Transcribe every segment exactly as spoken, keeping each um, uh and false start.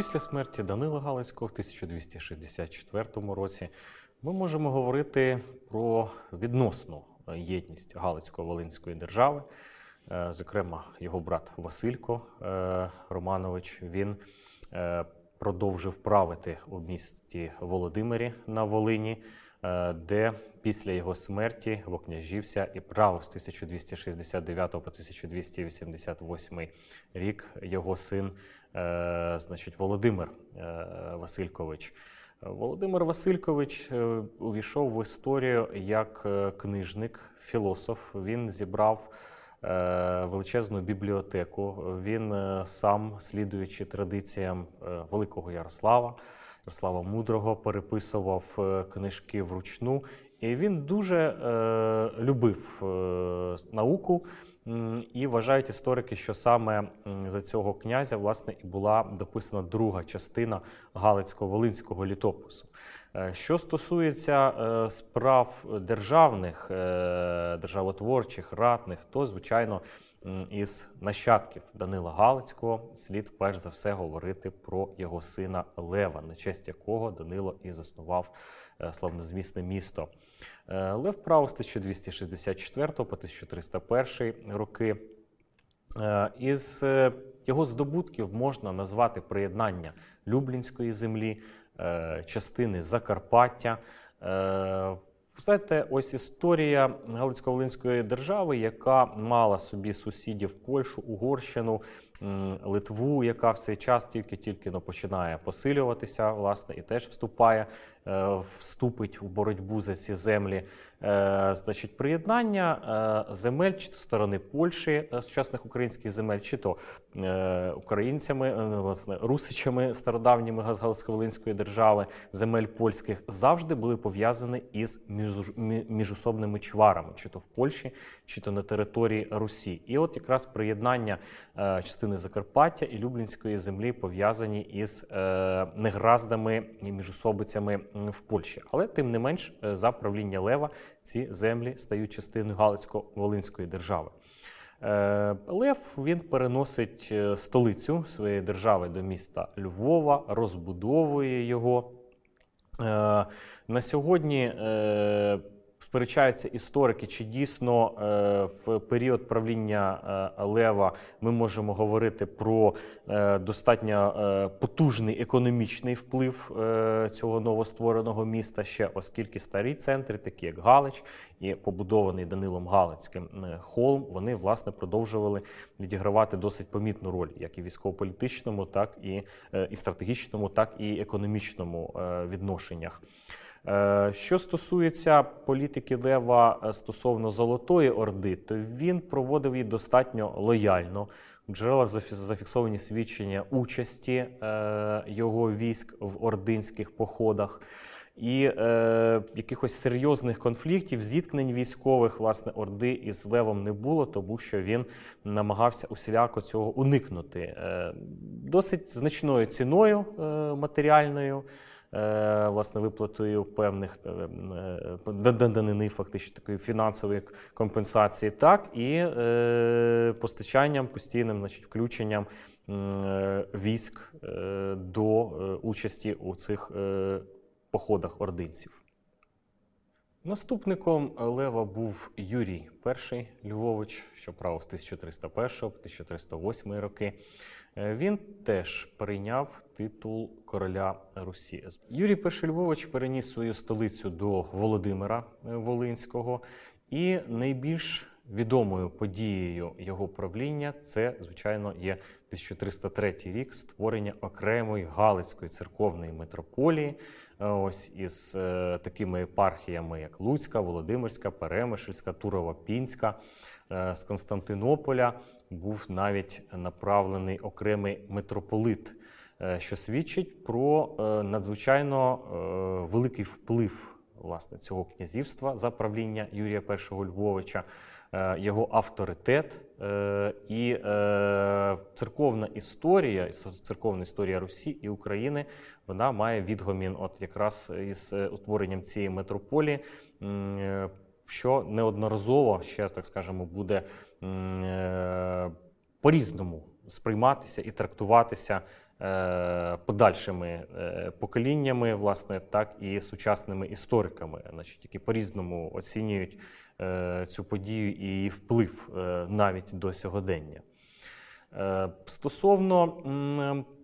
Після смерті Данила Галицького в тисяча двісті шістдесят четвертому році ми можемо говорити про відносну єдність Галицько-Волинської держави. Зокрема, його брат Василько Романович, він продовжив правити у місті Володимирі на Волині, де після його смерті вокняжився і правив з тисяча двісті шістдесят дев'ятого по тисяча двісті вісімдесят восьмий рік його син, значить, Володимир Василькович. Володимир Василькович увійшов в історію як книжник, філософ. Він зібрав величезну бібліотеку. Він сам, слідуючи традиціям великого Ярослава, Ярослава Мудрого, переписував книжки вручну. І він дуже е, любив е, науку. І вважають історики, що саме за цього князя, власне, і була дописана друга частина Галицько-Волинського літопису. Що стосується справ державних, державотворчих, ратних, то, звичайно, із нащадків Данила Галицького слід перш за все говорити про його сина Лева, на честь якого Данило і заснував славнозвісне місто. Лев правив з тисяча двісті шістдесят четвертого по тисяча триста перший роки. Із його здобутків можна назвати приєднання Люблінської землі, частини Закарпаття. Знаєте, ось історія Галицько-Волинської держави, яка мала собі сусідів Польщу, Угорщину, Литву, яка в цей час тільки-тільки починає посилюватися, власне, і теж вступає, вступить в боротьбу за ці землі. Значить, приєднання земель чи то сторони Польщі, сучасних українських земель, чи то українцями, власне, русичами стародавніми Галицько-Волинської держави, земель польських, завжди були пов'язані із міжособними чварами, чи то в Польщі, чи то на території Русі. І от якраз приєднання частини Закарпаття і Люблінської землі пов'язані із негараздами і міжособицями в Польщі. Але, тим не менш, за правління Лева ці землі стають частиною Галицько-Волинської держави. Лев, він переносить столицю своєї держави до міста Львова, розбудовує його. На сьогодні сперечаються історики, чи дійсно в період правління Лева ми можемо говорити про достатньо потужний економічний вплив цього новоствореного міста ще, оскільки старі центри, такі як Галич і побудований Данилом Галицьким холм, вони, власне, продовжували відігравати досить помітну роль, як і військово-політичному, так і, і стратегічному, так і економічному відношеннях. Що стосується політики Лева стосовно Золотої Орди, то він проводив її достатньо лояльно. В джерелах зафіксовані свідчення участі його військ в ординських походах. І е, якихось серйозних конфліктів, зіткнень військових, власне, Орди із Левом не було, тому що він намагався усіляко цього уникнути. Е, досить значною ціною е, матеріальною, е, власне, виплатою певних е, данини, фактично такої фінансової компенсації, так, і е, постачанням, постійним, значить, включенням е, військ е, до е, участі у цих е, походах ординців. Наступником Лева був Юрій Перший Львович, що правив з тисяча триста першого по тисяча триста восьмий роки. Він теж прийняв титул короля Русі. Юрій Перший Львович переніс свою столицю до Володимира Волинського, і найбільш відомою подією його правління – це, звичайно, є тисяча триста третій рік, створення окремої Галицької церковної митрополії, ось із е, такими єпархіями, як Луцька, Володимирська, Перемишльська, Турова, Пінська. Е, з Константинополя був навіть направлений окремий митрополит, е, що свідчить про е, надзвичайно е, великий вплив, власне, цього князівства за правління Юрія Першого Львовича, його авторитет, і церковна історія, церковна історія Русі і України, вона має відгомін от якраз із утворенням цієї митрополії, що неодноразово ще, так скажемо, буде по-різному сприйматися і трактуватися подальшими поколіннями, власне, так і сучасними істориками, значить, які по-різному оцінюють цю подію і її вплив навіть до сьогодення. Стосовно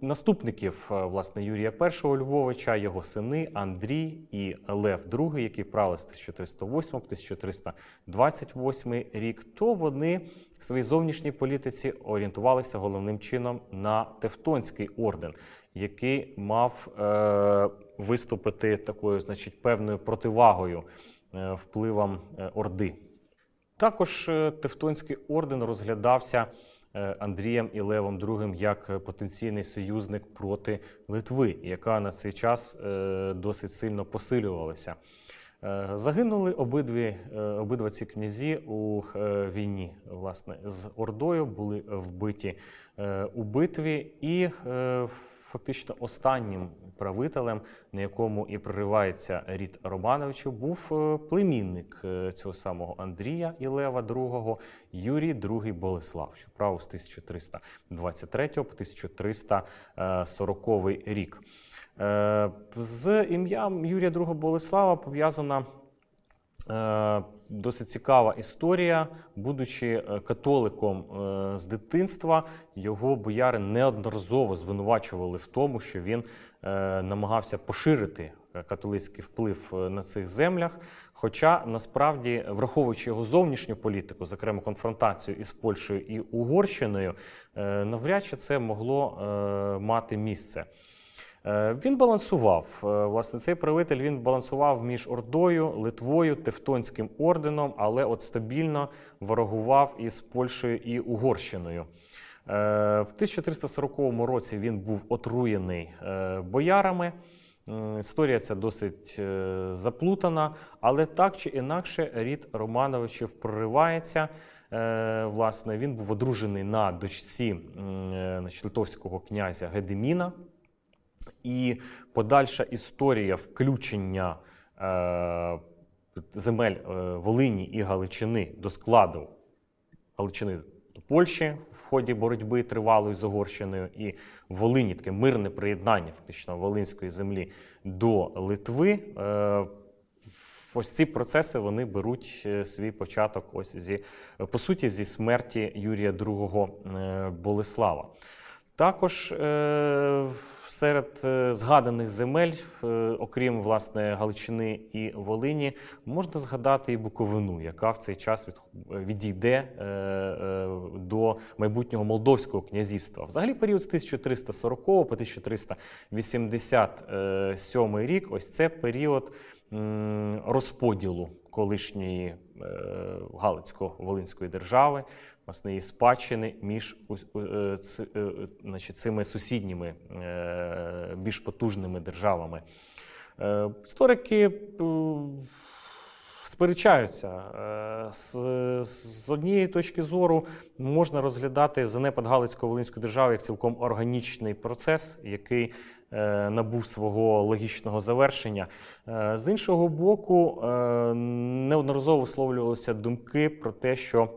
наступників, власне, Юрія Першого Львовича, його сини Андрій і Лев Другий, які правили з тисяча триста восьмого по тисяча триста двадцять восьмий рік, то вони в своїй зовнішній політиці орієнтувалися головним чином на Тевтонський орден, який мав е- виступити такою, значить, певною противагою е- впливам е- Орди. Також е- Тевтонський орден розглядався Андрієм і Левом Другим як потенційний союзник проти Литви, яка на цей час досить сильно посилювалася. Загинули обидві, обидва ці князі у війні, власне, з Ордою, були вбиті у битві, і фактично останнім правителем, на якому і проривається рід Романовичів, був племінник цього самого Андрія і Лева другого, Юрій другий Болеслав, що правив з тисяча триста двадцять третього по тисяча триста сороковий рік. З ім'ям Юрія другого Болеслава пов'язана досить цікава історія. Будучи католиком з дитинства, його бояри неодноразово звинувачували в тому, що він намагався поширити католицький вплив на цих землях. Хоча, насправді, враховуючи його зовнішню політику, зокрема конфронтацію із Польщею і Угорщиною, навряд чи це могло мати місце. Він балансував, власне, цей правитель, він балансував між Ордою, Литвою, Тевтонським орденом, але от стабільно ворогував із Польщею і Угорщиною. В тисяча триста сороковому році він був отруєний боярами. Історія ця досить заплутана, але так чи інакше рід Романовичів проривається. Власне, він був одружений на дочці, значить, литовського князя Гедиміна. І подальша історія включення земель Волині і Галичини до складу Галичини до Польщі в ході боротьби тривалої з Угорщиною і Волині, таке мирне приєднання фактично волинської землі до Литви. Ось ці процеси, вони беруть свій початок ось зі, по суті, зі смерті Юрія другого Болеслава. Також серед згаданих земель, окрім, власне, Галичини і Волині, можна згадати і Буковину, яка в цей час відійде до майбутнього Молдовського князівства. Взагалі період з тисяча триста сорокового по тисяча триста вісімдесят сьомий рік – ось це період розподілу колишньої Галицько-Волинської держави, власне, і спадщини між, значить, цими сусідніми, більш потужними державами. Історики сперечаються. З, з однієї точки зору можна розглядати занепад Галицько-Волинської держави як цілком органічний процес, який набув свого логічного завершення. З іншого боку, неодноразово висловлювалися думки про те, що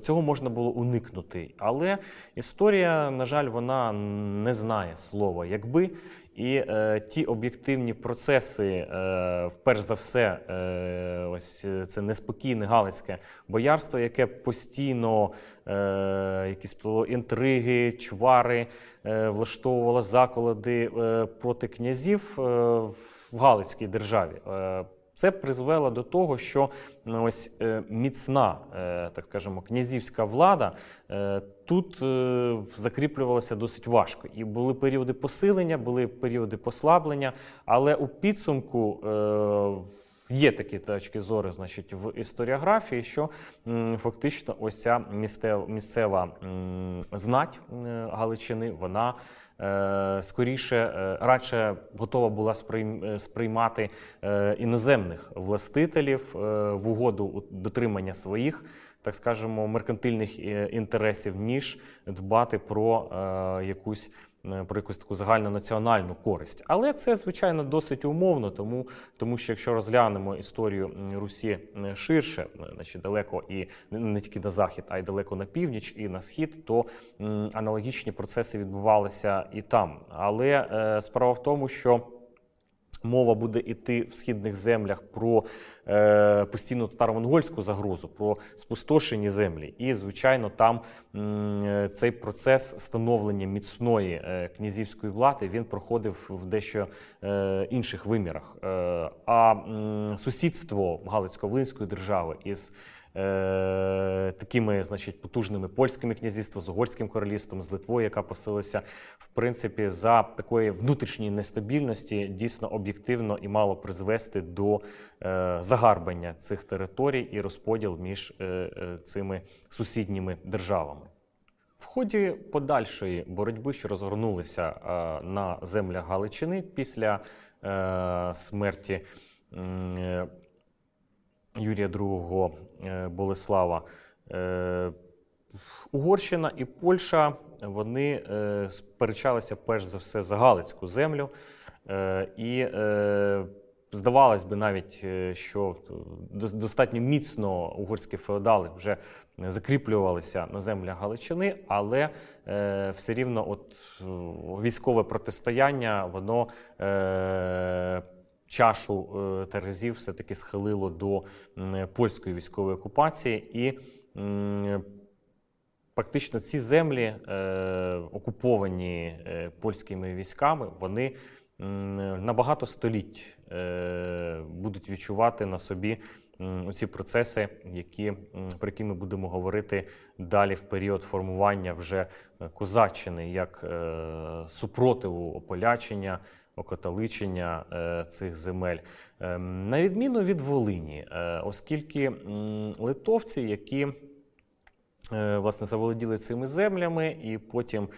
цього можна було уникнути, але історія, на жаль, вона не знає слова «якби». І е, ті об'єктивні процеси, е, перш за все, е, ось це неспокійне галицьке боярство, яке постійно е, якісь інтриги, чвари, е, влаштовувало заколоти е, проти князів е, в Галицькій державі. Е, Це призвело до того, що ось міцна, так скажемо, князівська влада тут закріплювалася досить важко. І були періоди посилення, були періоди послаблення, але у підсумку є такі точки зору, значить, в історіографії, що фактично ось ця місцева знать Галичини, вона скоріше, радше готова була сприймати іноземних властителів в угоду дотримання своїх, так скажемо, меркантильних інтересів, ніж дбати про якусь про якусь таку загальнонаціональну користь. Але це, звичайно, досить умовно, тому, тому що якщо розглянемо історію Русі ширше, значить далеко і не тільки на захід, а й далеко на північ і на схід, то аналогічні процеси відбувалися і там. Але е, справа в тому, що мова буде йти в східних землях про е, постійну татаро-монгольську загрозу, про спустошені землі. І, звичайно, там е, цей процес становлення міцної е, князівської влади, він проходив в дещо е, інших вимірах. Е, а е, сусідство Галицько-Волинської держави із такими, значить, потужними польськими князівствами, з Угорським королівством, з Литвою, яка посилилася, в принципі, за такої внутрішньої нестабільності дійсно об'єктивно і мало призвести до загарбання цих територій і розподіл між цими сусідніми державами. В ході подальшої боротьби, що розгорнулися на землях Галичини після смерті Юрія другого Болеслава, Угорщина і Польща, вони сперечалися перш за все за Галицьку землю. І здавалось би навіть, що достатньо міцно угорські феодали вже закріплювалися на землях Галичини, але все рівно от військове протистояння, воно чашу терезів все-таки схилило до польської військової окупації, і фактично ці землі, окуповані польськими військами, вони на багато століть будуть відчувати на собі оці процеси, які, про які ми будемо говорити далі в період формування вже козаччини, як супротиву ополячення, окатоличення цих земель, на відміну від Волині, оскільки литовці, які, власне, заволоділи цими землями і потім,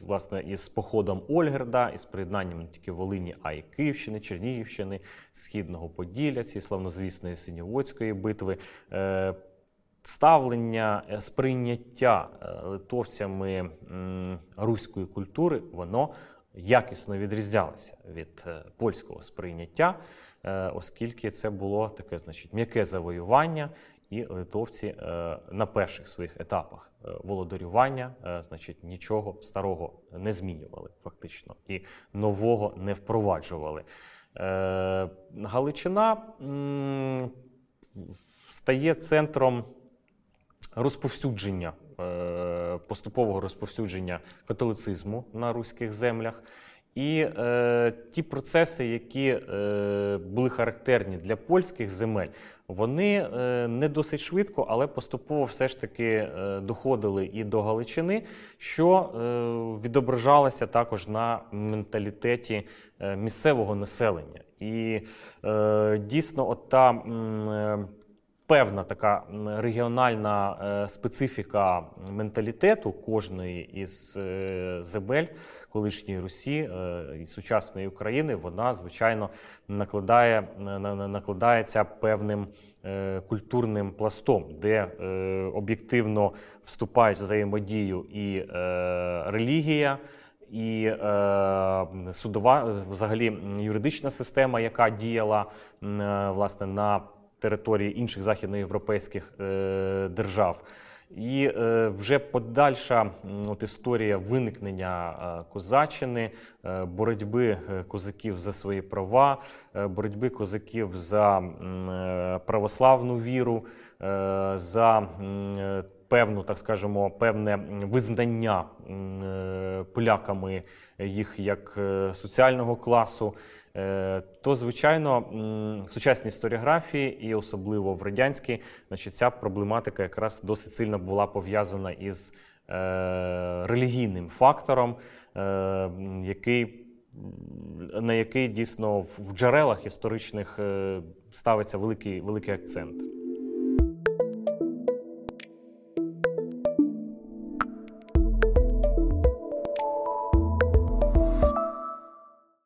власне, із походом Ольгерда, із приєднанням не тільки Волині, а й Київщини, Чернігівщини, Східного Поділля, цієї славнозвісної Синьоводської битви, ставлення, сприйняття литовцями руської культури, воно якісно відрізнялося від польського сприйняття, оскільки це було таке, значить, м'яке завоювання, і литовці на перших своїх етапах володарювання, значить, нічого старого не змінювали фактично і нового не впроваджували. Галичина стає центром розповсюдження, поступового розповсюдження католицизму на руських землях. І е, ті процеси, які е, були характерні для польських земель, вони е, не досить швидко, але поступово все ж таки е, доходили і до Галичини, що е, відображалося також на менталітеті е, місцевого населення. І е, дійсно от та е, певна така регіональна е, специфіка менталітету кожної із е, земель колишньої Русі і сучасної України, вона, звичайно, накладає, накладається певним культурним пластом, де об'єктивно вступають в взаємодію і релігія, і судова, взагалі юридична система, яка діяла, власне, на території інших західноєвропейських держав. І е, вже подальша от, історія виникнення е, козаччини, е, боротьби козаків за свої права, е, боротьби козаків за е, православну віру, е, за е, певну, так скажемо, певне визнання е, поляками їх як е, соціального класу, то, звичайно, в сучасній історіографії і особливо в радянській, значить, ця проблематика якраз досить сильно була пов'язана із е, релігійним фактором, е, який, на який дійсно в джерелах історичних ставиться великий, великий акцент.